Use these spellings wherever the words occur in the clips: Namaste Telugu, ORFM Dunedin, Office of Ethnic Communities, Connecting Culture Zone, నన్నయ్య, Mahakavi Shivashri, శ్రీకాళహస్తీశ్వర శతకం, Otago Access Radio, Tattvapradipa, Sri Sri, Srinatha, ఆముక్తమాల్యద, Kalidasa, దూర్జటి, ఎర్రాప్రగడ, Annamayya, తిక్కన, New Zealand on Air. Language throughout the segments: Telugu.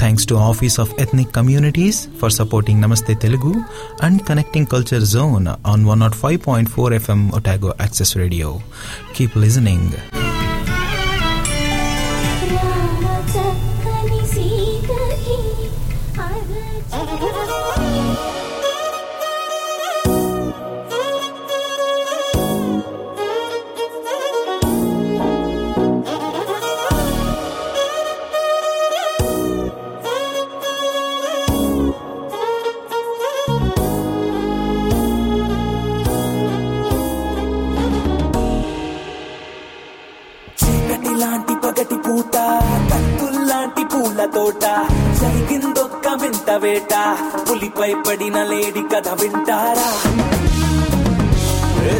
Thanks to Office of Ethnic Communities for supporting Namaste Telugu and Connecting Culture Zone on 105.4 FM Otago Access Radio. Keep listening. పులిపై పడిన లేడి కథ వింటారా?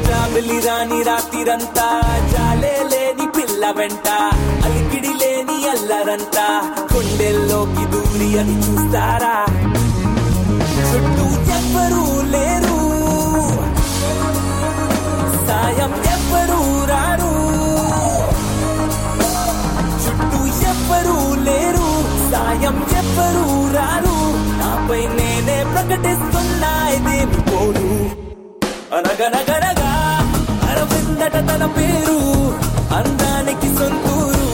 జాబిలి రాని రాత్రిరంతా జాలే లేని పిల్ల వెంట అలికిడి లేని అల్లరంతా కొండెల్లోకి దూరి అని చూస్తారా? చుట్టూ ఎవ్వరూ లేరు, సాయం ఎవ్వరూ రారు, చుట్టూ ఎవ్వరూ లేరు, సాయం ఎవ్వరూ రారు, నాపై నేనే ప్రకటిస్తున్నా ఇది పోరు. అనగనగనగా అరవిందట తన పేరు, అందానికి సొంతూరు,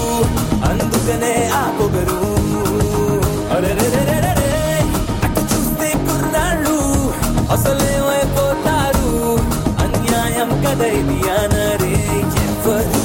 అందుకనే ఆ పొగరు. అరెరెరెరెరే అటు చూస్తే కుర్రాళ్ళు అసలేమైపోతారు, అన్యాయం కదా ఇది అనరే ఎవ్వరు.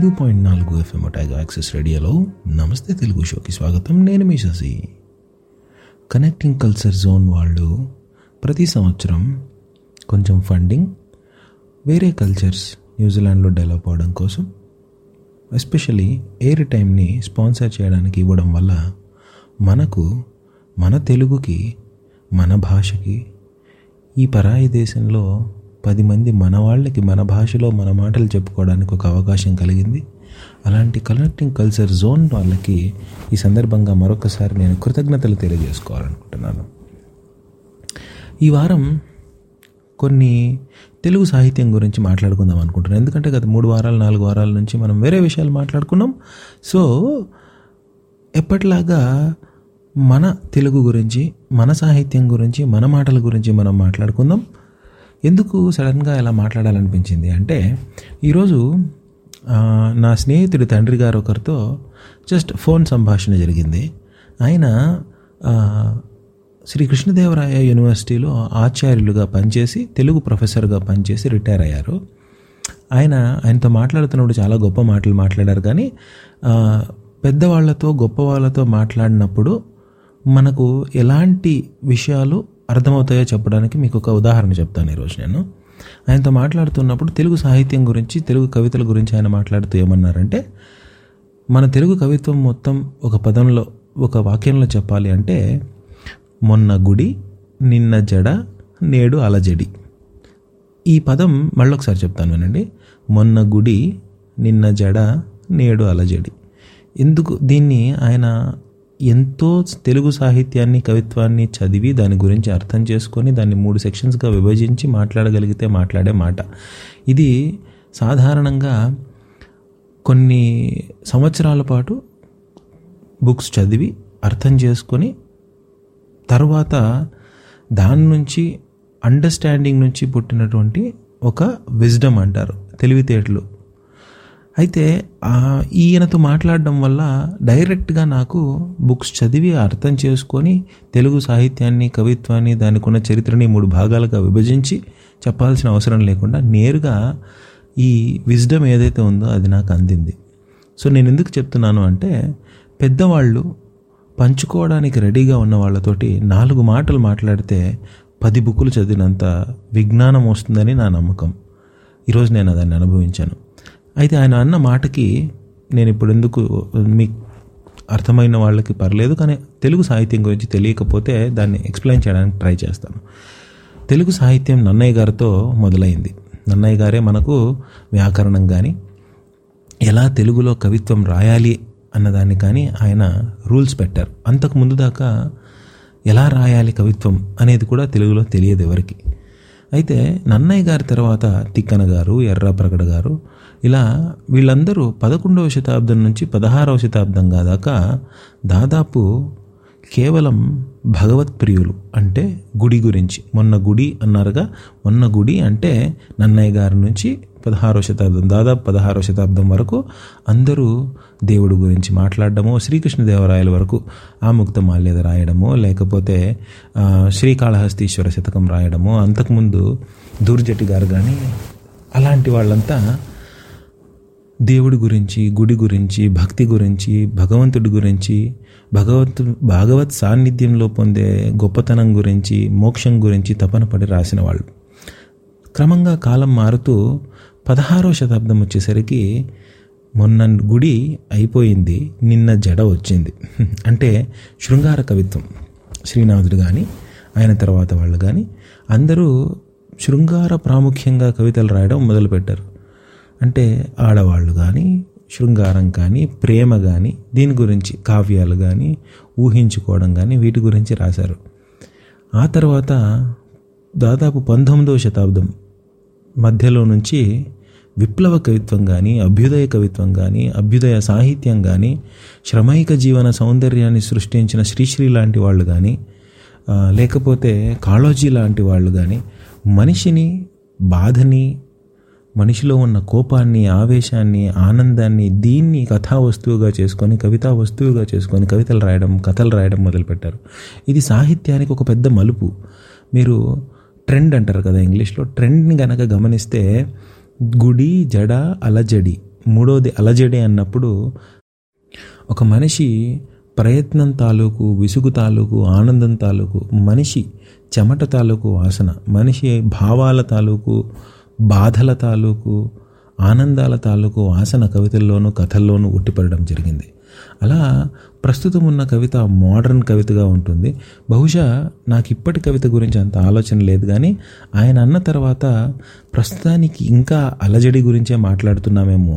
5.4 FM ఒటాగో యాక్సెస్ రేడియోలో నమస్తే తెలుగు షోకి స్వాగతం. నేను మీ శశి. కనెక్టింగ్ కల్చర్ జోన్ వాళ్ళు ప్రతి సంవత్సరం కొంచెం ఫండింగ్ వేరే కల్చర్స్ న్యూజిలాండ్లో డెవలప్ అవడం కోసం, ఎస్పెషలీ ఎయిర్ టైమ్ని స్పాన్సర్ చేయడానికి ఇవ్వడం వల్ల మనకు, మన తెలుగుకి, మన భాషకి, ఈ పరాయి దేశంలో 10 మంది మన వాళ్ళకి మన భాషలో మన మాటలు చెప్పుకోవడానికి ఒక అవకాశం కలిగింది. అలాంటి కనెక్టింగ్ కల్చర్ జోన్ వాళ్ళకి ఈ సందర్భంగా మరొకసారి నేను కృతజ్ఞతలు తెలియజేసుకోవాలనుకుంటున్నాను. ఈ వారం కొన్ని తెలుగు సాహిత్యం గురించి మాట్లాడుకుందాం అనుకుంటున్నాను. ఎందుకంటే గత 3-4 వారాల నుంచి మనం వేరే విషయాలు మాట్లాడుకున్నాం. సో ఎప్పటిలాగా మన తెలుగు గురించి, మన సాహిత్యం గురించి, మన మాటల గురించి మనం మాట్లాడుకుందాం. ఎందుకు సడన్గా ఇలా మాట్లాడాలనిపించింది అంటే, ఈరోజు నా స్నేహితుడి తండ్రి గారు ఒకరితో జస్ట్ ఫోన్ సంభాషణ జరిగింది. ఆయన శ్రీ కృష్ణదేవరాయ యూనివర్సిటీలో ఆచార్యులుగా పనిచేసి, తెలుగు ప్రొఫెసర్గా పనిచేసి రిటైర్ అయ్యారు. ఆయనతో మాట్లాడుతున్నప్పుడు చాలా గొప్ప మాటలు మాట్లాడారు. కానీ పెద్దవాళ్లతో, గొప్పవాళ్ళతో మాట్లాడినప్పుడు మనకు ఎలాంటి విషయాలు అర్థమవుతాయో చెప్పడానికి మీకు ఒక ఉదాహరణ చెప్తాను. ఈరోజు నేను ఆయనతో మాట్లాడుతున్నప్పుడు తెలుగు సాహిత్యం గురించి, తెలుగు కవితల గురించి ఆయన మాట్లాడుతూ ఏమన్నారంటే, మన తెలుగు కవిత్వం మొత్తం ఒక పదంలో, ఒక వాక్యంలో చెప్పాలి అంటే, మొన్న గుడి, నిన్న జడ, నేడు అలజడి. ఈ పదం మళ్ళొకసారి చెప్తాను వినండి. మొన్న గుడి, నిన్న జడ, నేడు అలజడి. ఎందుకు దీన్ని ఆయన ఎంతో తెలుగు సాహిత్యాన్ని, కవిత్వాన్ని చదివి, దాని గురించి అర్థం చేసుకొని, దాన్ని 3 సెక్షన్స్గా విభజించి మాట్లాడగలిగితే మాట్లాడే మాట ఇది. సాధారణంగా కొన్ని సంవత్సరాల పాటు బుక్స్ చదివి అర్థం చేసుకొని, తర్వాత దాని నుంచి, అండర్స్టాండింగ్ నుంచి పుట్టినటువంటి ఒక విజ్డమ్ అంటారు, తెలివితేటలు. అయితే ఈయనతో మాట్లాడడం వల్ల డైరెక్ట్గా నాకు బుక్స్ చదివి అర్థం చేసుకొని, తెలుగు సాహిత్యాన్ని, కవిత్వాన్ని, దానికి ఉన్న చరిత్రని 3 భాగాలుగా విభజించి చెప్పాల్సిన అవసరం లేకుండా నేరుగా ఈ విజ్డమ్ ఏదైతే ఉందో అది నాకు అందింది. సో నేను ఎందుకు చెప్తున్నాను అంటే, పెద్దవాళ్ళు పంచుకోవడానికి రెడీగా ఉన్న వాళ్ళతోటి 4 మాటలు మాట్లాడితే 10 బుక్కులు చదివినంత విజ్ఞానం వస్తుందని నా నమ్మకం. ఈరోజు నేను దాన్ని అనుభవించాను. అయితే ఆయన అన్న మాటకి నేను ఇప్పుడు, ఎందుకు మీకు అర్థమైన వాళ్ళకి పర్లేదు, కానీ తెలుగు సాహిత్యం గురించి తెలియకపోతే దాన్ని ఎక్స్ప్లెయిన్ చేయడానికి ట్రై చేస్తాను. తెలుగు సాహిత్యం నన్నయ్య గారితో మొదలైంది. నన్నయ్య గారే మనకు వ్యాకరణం కానీ, ఎలా తెలుగులో కవిత్వం రాయాలి అన్నదాన్ని కానీ ఆయన రూల్స్ పెట్టారు. అంతకుముందు దాకా ఎలా రాయాలి కవిత్వం అనేది కూడా తెలుగులో తెలియదు ఎవరికి. అయితే నన్నయ్య గారి తర్వాత తిక్కన గారు, ఎర్రాప్రగడ గారు, ఇలా వీళ్ళందరూ 11వ శతాబ్దం నుంచి 16వ శతాబ్దంగా దాకా దాదాపు కేవలం భగవత్ ప్రియులు. అంటే గుడి గురించి, మొన్న గుడి అన్నారుగా, మొన్న గుడి అంటే నన్నయ్య గారి నుంచి 16వ శతాబ్దం, దాదాపు 16వ శతాబ్దం వరకు అందరూ దేవుడు గురించి మాట్లాడడము, శ్రీకృష్ణదేవరాయల వరకు ఆముక్తమాల్యద రాయడము, లేకపోతే శ్రీకాళహస్తీశ్వర శతకం రాయడము, అంతకుముందు దూర్జటి గారు కానీ, అలాంటి వాళ్ళంతా దేవుడి గురించి, గుడి గురించి, భక్తి గురించి, భగవంతుడి గురించి, భగవత్ సాన్నిధ్యంలో పొందే గొప్పతనం గురించి, మోక్షం గురించి తపన పడి రాసిన వాళ్ళు. క్రమంగా కాలం మారుతూ 16వ శతాబ్దం వచ్చేసరికి మొన్న గుడి అయిపోయింది, నిన్న జడ వచ్చింది. అంటే శృంగార కవిత్వం. శ్రీనాథుడు కానీ, ఆయన తర్వాత వాళ్ళు కానీ అందరూ శృంగార ప్రాముఖ్యంగా కవితలు రాయడం మొదలుపెట్టారు. అంటే ఆడవాళ్ళు కానీ, శృంగారం కానీ, ప్రేమ కానీ, దీని గురించి కావ్యాలు కానీ, ఊహించుకోవడం కానీ, వీటి గురించి రాశారు. ఆ తర్వాత దాదాపు 19వ శతాబ్దం మధ్యలో నుంచి విప్లవ కవిత్వం కానీ, అభ్యుదయ కవిత్వం కానీ, అభ్యుదయ సాహిత్యం కానీ, శ్రమైక జీవన సౌందర్యాన్ని సృష్టించిన శ్రీశ్రీ లాంటి వాళ్ళు కానీ, లేకపోతే కాళోజీ లాంటి వాళ్ళు కానీ, మనిషిని, బాధని, మనిషిలో ఉన్న కోపాన్ని, ఆవేశాన్ని, ఆనందాన్ని, దీన్ని కథా వస్తువుగా చేసుకొని, కవితా వస్తువుగా చేసుకొని కవితలు రాయడం, కథలు రాయడం మొదలుపెట్టారు. ఇది సాహిత్యానికి ఒక పెద్ద మలుపు. మీరు ట్రెండ్ అంటారు కదా ఇంగ్లీష్లో, ట్రెండ్ని గనక గమనిస్తే గుడి, జడ, అలజడి మూడోది అలజడి అన్నప్పుడు ఒక మనిషి ప్రయత్నం తాలూకు, విసుగు తాలూకు, ఆనందం తాలూకు, మనిషి చెమట తాలూకు వాసన, మనిషి భావాల తాలూకు, బాధల తాలూకు, ఆనందాల తాలూకు వాసన కవితల్లోనూ కథల్లోనూ ఉట్టిపడడం జరిగింది. అలా ప్రస్తుతం ఉన్న కవిత మోడర్న్ కవితగా ఉంటుంది. బహుశా నాకు ఇప్పటి కవిత గురించి అంత ఆలోచన లేదు, కానీ ఆయన అన్న తర్వాత ప్రస్తుతానికి ఇంకా అలజడి గురించే మాట్లాడుతున్నామేమో.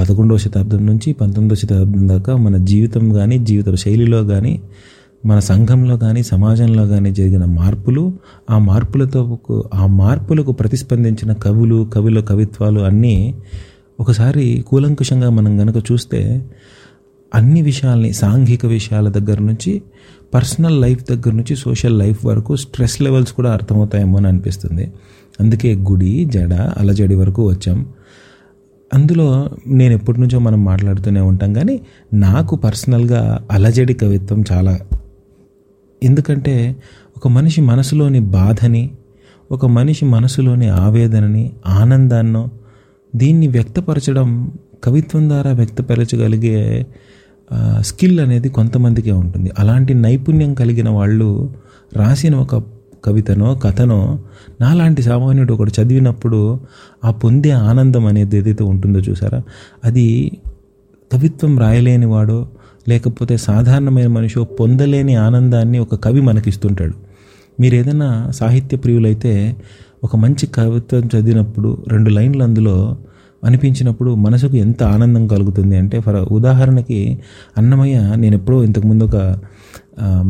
11వ శతాబ్దం నుంచి 19వ శతాబ్దం దాకా మన జీవితం కానీ, జీవిత శైలిలో కానీ, మన సంఘంలో కానీ, సమాజంలో కానీ జరిగిన మార్పులు, ఆ మార్పులకు ప్రతిస్పందించిన కవులు, కవుల కవిత్వాలు అన్నీ ఒకసారి కూలంకుషంగా మనం గనక చూస్తే అన్ని విషయాల్ని, సాంఘిక విషయాల దగ్గర నుంచి, పర్సనల్ లైఫ్ దగ్గర నుంచి సోషల్ లైఫ్ వరకు స్ట్రెస్ లెవెల్స్ కూడా అర్థమవుతాయేమో అని అనిపిస్తుంది. అందుకే గుడి, జడ, అలజడి వరకు వచ్చాం. అందులో నేను ఎప్పటి నుంచో మనం మాట్లాడుతూనే ఉంటాం, కానీ నాకు పర్సనల్గా అలజడి కవిత్వం చాలా. ఎందుకంటే ఒక మనిషి మనసులోని బాధని, ఒక మనిషి మనసులోని ఆవేదనని, ఆనందాన్నో దీన్ని వ్యక్తపరచడం, కవిత్వం ద్వారా వ్యక్తపరచగలిగే స్కిల్ అనేది కొంతమందికే ఉంటుంది. అలాంటి నైపుణ్యం కలిగిన వాళ్ళు రాసిన ఒక కవితనో కథనో నాలాంటి సామాన్యుడు ఒకటి చదివినప్పుడు ఆ పొందే ఆనందం అనేది ఏదైతే ఉంటుందో చూసారా, అది కవిత్వం రాయలేని వాడో లేకపోతే సాధారణమైన మనిషో పొందలేని ఆనందాన్ని ఒక కవి మనకిస్తుంటాడు. మీరు ఏదైనా సాహిత్య ప్రియులైతే ఒక మంచి కవిత్వం చదివినప్పుడు 2 లైన్లు అందులో అనిపించినప్పుడు మనసుకు ఎంత ఆనందం కలుగుతుంది అంటే, ఫర్ ఉదాహరణకి అన్నమయ్య, నేను ఎప్పుడో ఇంతకుముందు ఒక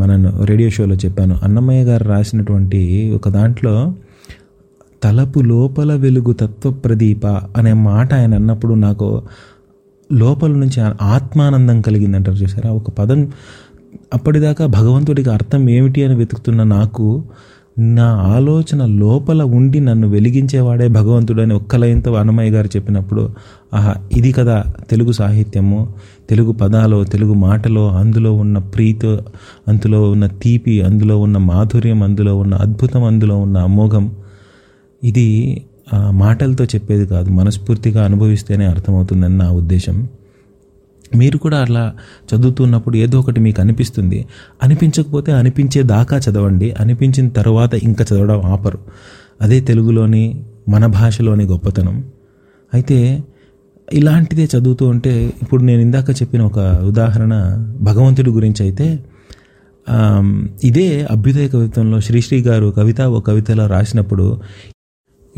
మన రేడియో షోలో చెప్పాను, అన్నమయ్య గారు రాసినటువంటి ఒక దాంట్లో తలపు లోపల వెలుగు తత్వప్రదీప అనే మాట ఆయన అన్నప్పుడు నాకు లోపల నుంచి ఆత్మానందం కలిగింది అంటారు చూసారా. ఒక పదం అప్పటిదాకా భగవంతుడికి అర్థం ఏమిటి అని వెతుకుతున్న నాకు, నా ఆలోచన లోపల ఉండి నన్ను వెలిగించేవాడే భగవంతుడు అని ఒక్క లైన్తో అన్నమయ్య గారు చెప్పినప్పుడు, ఆహా, ఇది కదా తెలుగు సాహిత్యము, తెలుగు పదాలు, తెలుగు మాటలో అందులో ఉన్న ప్రీతి, అందులో ఉన్న తీపి, అందులో ఉన్న మాధుర్యం, అందులో ఉన్న అద్భుతం, అందులో ఉన్న అమోఘం. ఇది మాటలతో చెప్పేది కాదు, మనస్ఫూర్తిగా అనుభవిస్తేనే అర్థమవుతుందని నా ఉద్దేశం. మీరు కూడా అలా చదువుతున్నప్పుడు ఏదో ఒకటి మీకు అనిపిస్తుంది, అనిపించకపోతే అనిపించేదాకా చదవండి, అనిపించిన తర్వాత ఇంకా చదవడం ఆపరు. అదే తెలుగులోని, మన భాషలోని గొప్పతనం. అయితే ఇలాంటిదే చదువుతూ ఉంటే, ఇప్పుడు నేను ఇందాక చెప్పిన ఒక ఉదాహరణ భగవంతుడి గురించి అయితే, ఇదే అభ్యుదయ కవిత్వంలో శ్రీశ్రీ గారు కవిత ఓ కవితలో రాసినప్పుడు,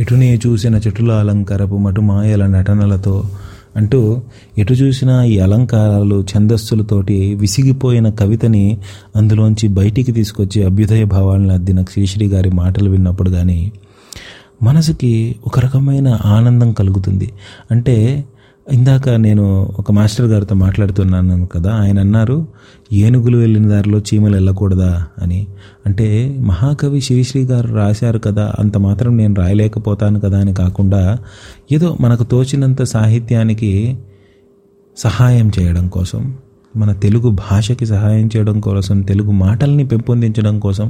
ఎటునే చూసిన చెట్టుల అలంకారపు మటు మాయల నటనలతో అంటూ ఎటు చూసినా ఈ అలంకారాలు, ఛందస్సులతోటి విసిగిపోయిన కవితని అందులోంచి బయటికి తీసుకొచ్చి అభ్యుదయ భావాలను అద్దిన శ్రీశ్రీ గారి మాటలు విన్నప్పుడు కానీ మనసుకి ఒక రకమైన ఆనందం కలుగుతుంది. అంటే ఇందాక నేను ఒక మాస్టర్ గారితో మాట్లాడుతున్నాను కదా, ఆయన అన్నారు, ఏనుగులు వెళ్ళిన దారిలో చీమలు వెళ్ళకూడదా అని. అంటే మహాకవి శివశ్రీ గారు రాశారు కదా, అంత మాత్రం నేను రాయలేకపోతాను కదా అని కాకుండా, ఏదో మనకు తోచినంత సాహిత్యానికి సహాయం చేయడం కోసం, మన తెలుగు భాషకి సహాయం చేయడం కోసం, తెలుగు మాటల్ని పెంపొందించడం కోసం,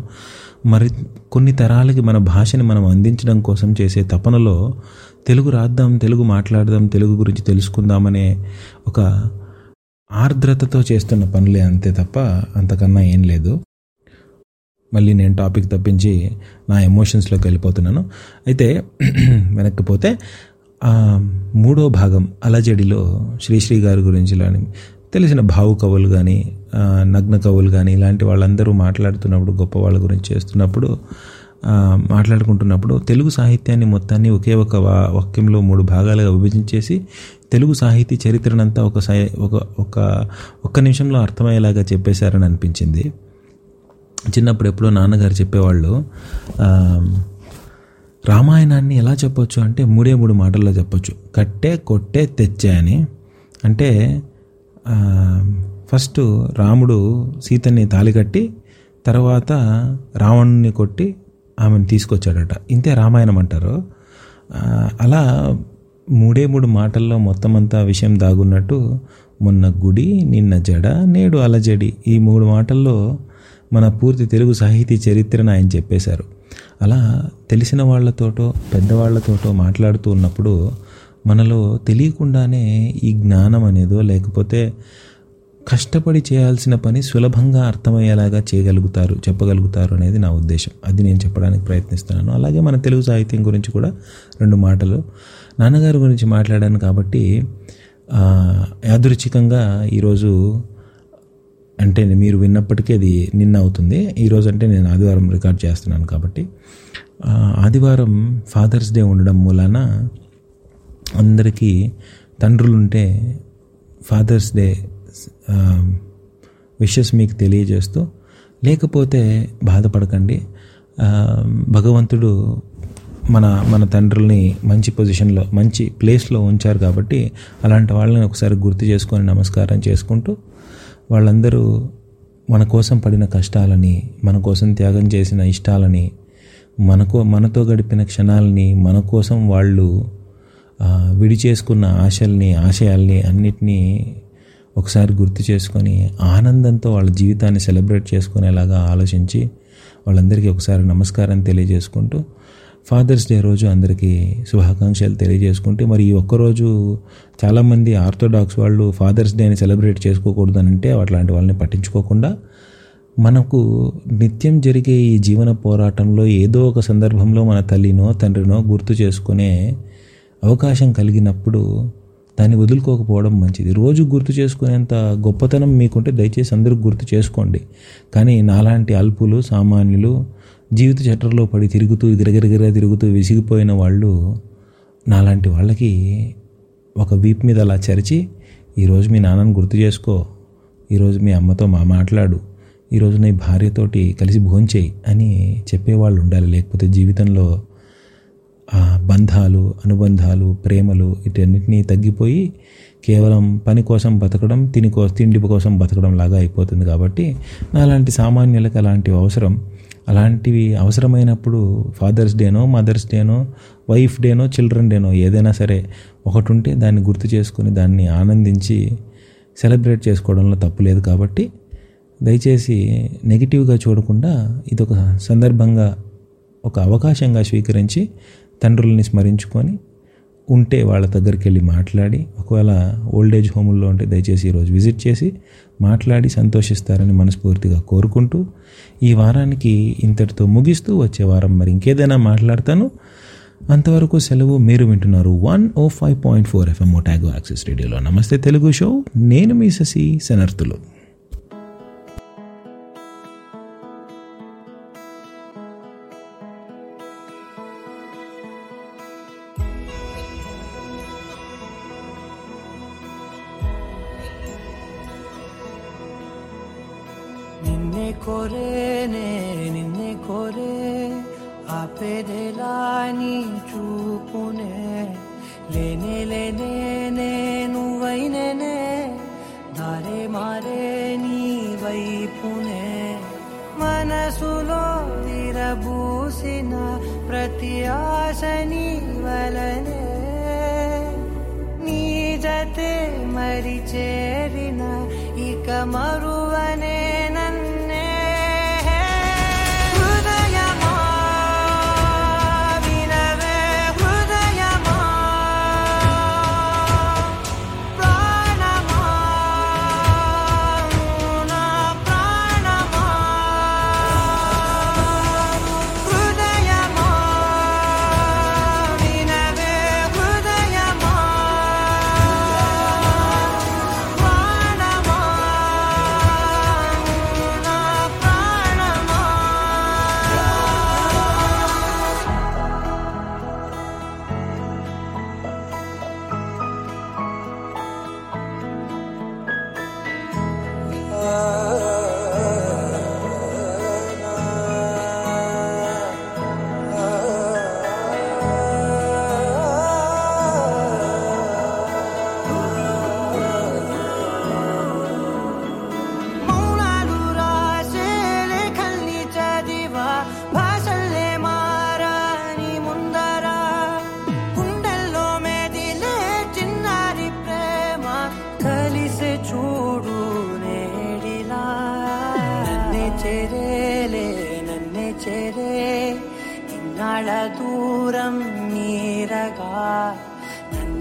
మరి కొన్ని తరాలకి మన భాషని మనం అందించడం కోసం చేసే తపనలో తెలుగు రాద్దాం, తెలుగు మాట్లాడదాం, తెలుగు గురించి తెలుసుకుందామనే ఒక ఆర్ద్రతతో చేస్తున్న పనులే, అంతే తప్ప అంతకన్నా ఏం లేదు. మళ్ళీ నేను టాపిక్ తప్పించి నా ఎమోషన్స్లోకి వెళ్ళిపోతున్నాను. అయితే వెనక్కిపోతే మూడో భాగం అలజడిలో శ్రీశ్రీ గారి గురించి తెలిసిన భావు కవులు కానీ, నగ్న కవులు కానీ, ఇలాంటి వాళ్ళందరూ మాట్లాడుతున్నప్పుడు, గొప్ప వాళ్ళ గురించి చేస్తున్నప్పుడు, మాట్లాడుకుంటున్నప్పుడు తెలుగు సాహిత్యాన్ని మొత్తాన్ని ఒకే ఒక వాక్యంలో 3 భాగాలుగా విభజించేసి తెలుగు సాహితీ చరిత్రనంతా ఒక్క నిమిషంలో అర్థమయ్యేలాగా చెప్పేశారని అనిపించింది. చిన్నప్పుడు ఎప్పుడో నాన్నగారు చెప్పేవాళ్ళు, రామాయణాన్ని ఎలా చెప్పొచ్చు అంటే 3 మాటల్లో చెప్పొచ్చు, కట్టే కొట్టే తెచ్చే అని. అంటే ఫస్ట్ రాముడు సీతని తాళి కట్టి, తర్వాత రావణుని కొట్టి ఆమెను తీసుకొచ్చాడట, ఇంతే రామాయణం అంటారు. అలా 3 మాటల్లో మొత్తం అంతా విషయం దాగున్నట్టు, మొన్న గుడి, నిన్న జడ, నేడు అలజడి, ఈ 3 మాటల్లో మన పూర్తి తెలుగు సాహితీ చరిత్రను ఆయన చెప్పేశారు. అలా తెలిసిన వాళ్ళతోటో పెద్దవాళ్లతోటో మాట్లాడుతూ ఉన్నప్పుడు మనలో తెలియకుండానే ఈ జ్ఞానం అనేదో లేకపోతే కష్టపడి చేయాల్సిన పని సులభంగా అర్థమయ్యేలాగా చెప్పగలుగుతారు అనేది నా ఉద్దేశం. అది నేను చెప్పడానికి ప్రయత్నిస్తున్నాను. అలాగే మన తెలుగు సాహిత్యం గురించి కూడా రెండు మాటలు నాన్నగారి గురించి మాట్లాడాను కాబట్టి యాదృచ్ఛికంగా ఈరోజు అంటే మీరు విన్నప్పటికీ అది నిన్న అవుతుంది, ఈరోజు అంటే నేను ఆదివారం రికార్డ్ చేస్తున్నాను కాబట్టి ఆదివారం ఫాదర్స్ డే ఉండడం మూలాన అందరికీ తండ్రులుంటే ఫాదర్స్ డే విషెస్ మీకు తెలియజేస్తూ, లేకపోతే బాధపడకండి, భగవంతుడు మన తండ్రుల్ని మంచి పొజిషన్లో మంచి ప్లేస్లో ఉంచారు కాబట్టి అలాంటి వాళ్ళని ఒకసారి గుర్తు చేసుకొని నమస్కారం చేసుకుంటూ వాళ్ళందరూ మన కోసం పడిన కష్టాలని, మన కోసం త్యాగం చేసిన ఇష్టాలని, మనతో గడిపిన క్షణాలని, మన కోసం వాళ్ళు విడి చేసుకున్న ఆశయాల్ని అన్నిటినీ ఒకసారి గుర్తు చేసుకొని ఆనందంతో వాళ్ళ జీవితాన్ని సెలబ్రేట్ చేసుకునేలాగా ఆలోచించి వాళ్ళందరికీ ఒకసారి నమస్కారం తెలియజేసుకుంటూ ఫాదర్స్ డే రోజు అందరికీ శుభాకాంక్షలు తెలియజేసుకుంటే, మరి ఈ ఒక్కరోజు చాలామంది ఆర్థోడాక్స్ వాళ్ళు ఫాదర్స్ డేని సెలబ్రేట్ చేసుకోకూడదనంటే అట్లాంటి వాళ్ళని పట్టించుకోకుండా మనకు నిత్యం జరిగే ఈ జీవన పోరాటంలో ఏదో ఒక సందర్భంలో మన తల్లినో తండ్రినో గుర్తు చేసుకునే అవకాశం కలిగినప్పుడు దాన్ని వదులుకోకపోవడం మంచిది. రోజు గుర్తు చేసుకునేంత గొప్పతనం మీకుంటే దయచేసి అందరూ గుర్తు చేసుకోండి. కానీ నాలాంటి అల్పులు, సామాన్యులు, జీవిత చట్టంలో పడి తిరుగుతూ విసిగిపోయిన వాళ్ళు, నాలాంటి వాళ్ళకి ఒక వీపు మీద అలా చరిచి, ఈరోజు మీ నాన్నని గుర్తు చేసుకో, ఈరోజు మీ అమ్మతో మాట్లాడు, ఈరోజు నీ భార్యతోటి కలిసి భోంచేయి అని చెప్పేవాళ్ళు ఉండాలి. లేకపోతే జీవితంలో ఆ బంధాలు, అనుబంధాలు, ప్రేమలు వీటన్నిటినీ తగ్గిపోయి కేవలం పని కోసం బతకడం, తిండి కోసం బతకడం లాగా అయిపోతుంది. కాబట్టి అలాంటి సామాన్యులకు అలాంటివి అవసరమైనప్పుడు ఫాదర్స్ డేనో, మదర్స్ డేనో, వైఫ్ డేనో, చిల్డ్రన్ డేనో ఏదైనా సరే ఒకటి ఉంటే దాన్ని గుర్తు చేసుకుని దాన్ని ఆనందించి సెలబ్రేట్ చేసుకోవడంలో తప్పు లేదు. కాబట్టి దయచేసి నెగిటివ్గా చూడకుండా ఇదొక సందర్భంగా, ఒక అవకాశంగా స్వీకరించి తండ్రుల్ని స్మరించుకొని ఉంటే వాళ్ళ దగ్గరికి వెళ్ళి మాట్లాడి, ఒకవేళ ఓల్డ్ ఏజ్ హోముల్లో ఉంటే దయచేసి ఈరోజు విజిట్ చేసి మాట్లాడి సంతోషిస్తారని మనస్ఫూర్తిగా కోరుకుంటూ ఈ వారానికి ఇంతటితో ముగిస్తూ వచ్చే వారం మరి ఇంకేదైనా మాట్లాడతాను. అంతవరకు సెలవు. మీరు వింటున్నారు 105.4 FM Otago Access Radio నమస్తే తెలుగు షో. నేను మీ శశి శనర్థులు.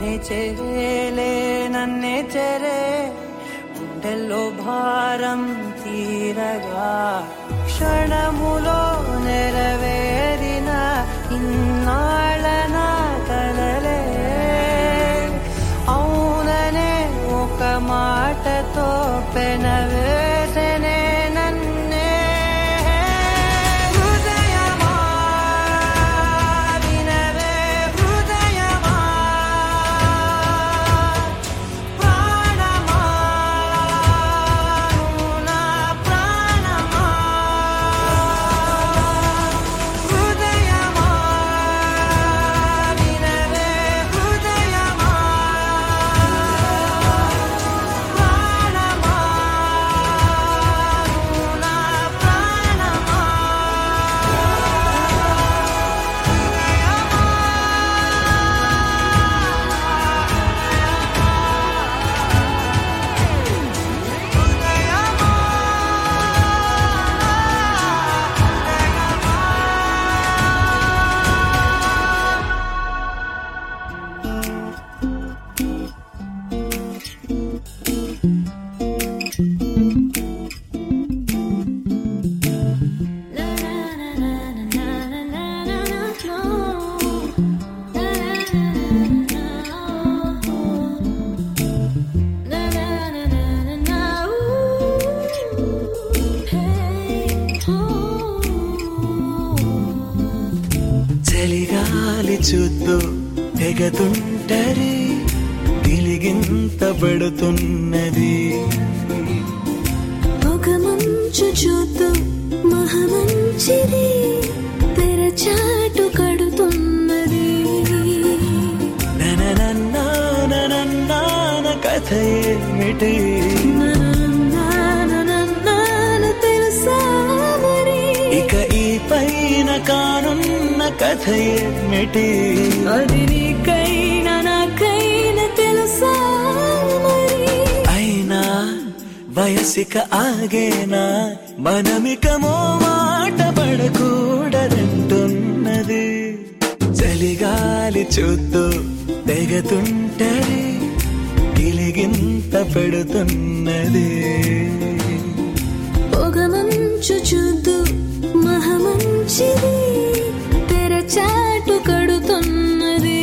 నన్నే చెరే గుండెల్లో భారం తీరగా క్షణములో నెరవేరిన ఇన్నాళ్ళ నా కలలే అవుననే ఒక మాటతో పెనవే ఎగతుంటరి దిలిగింతబడుతున్నది ఒక మంచు చూతూ మహమంచిది తెరచాటు కడుతున్నది నన్న కథ ఏమిటి తెలుసా ఇక ఈ పైన కానున్న కథ ఏమిటి అది నీకైనా నాకైనా తెలుసా అయినా వయసిక ఆగేనా మనమికమో మాట పడకూడదంటున్నది చలిగాలి చూద్దు తెగతుంటది గిలిగింత పెడుతున్నది పొగమంచు చూద్దు మహమంచిది తెరచాటు కడుతున్నది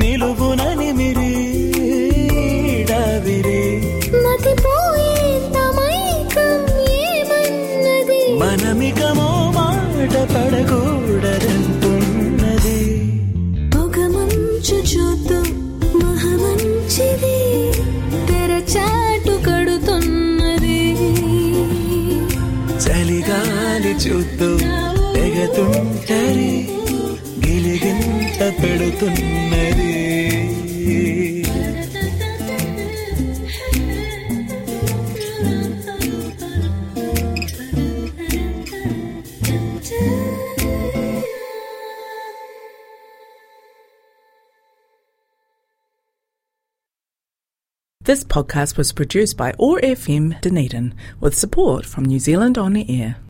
నిలువునని మనమికమో మాట పడకూడదంటున్నది. పొగ మంచు చూతూ మహమంచిది తెరచాటు కడుతున్నది. చలిగాలి చూతూ తెగతుంటరి గిలిగింత పెడుతున్నది. This podcast was produced by ORFM Dunedin with support from New Zealand on Air.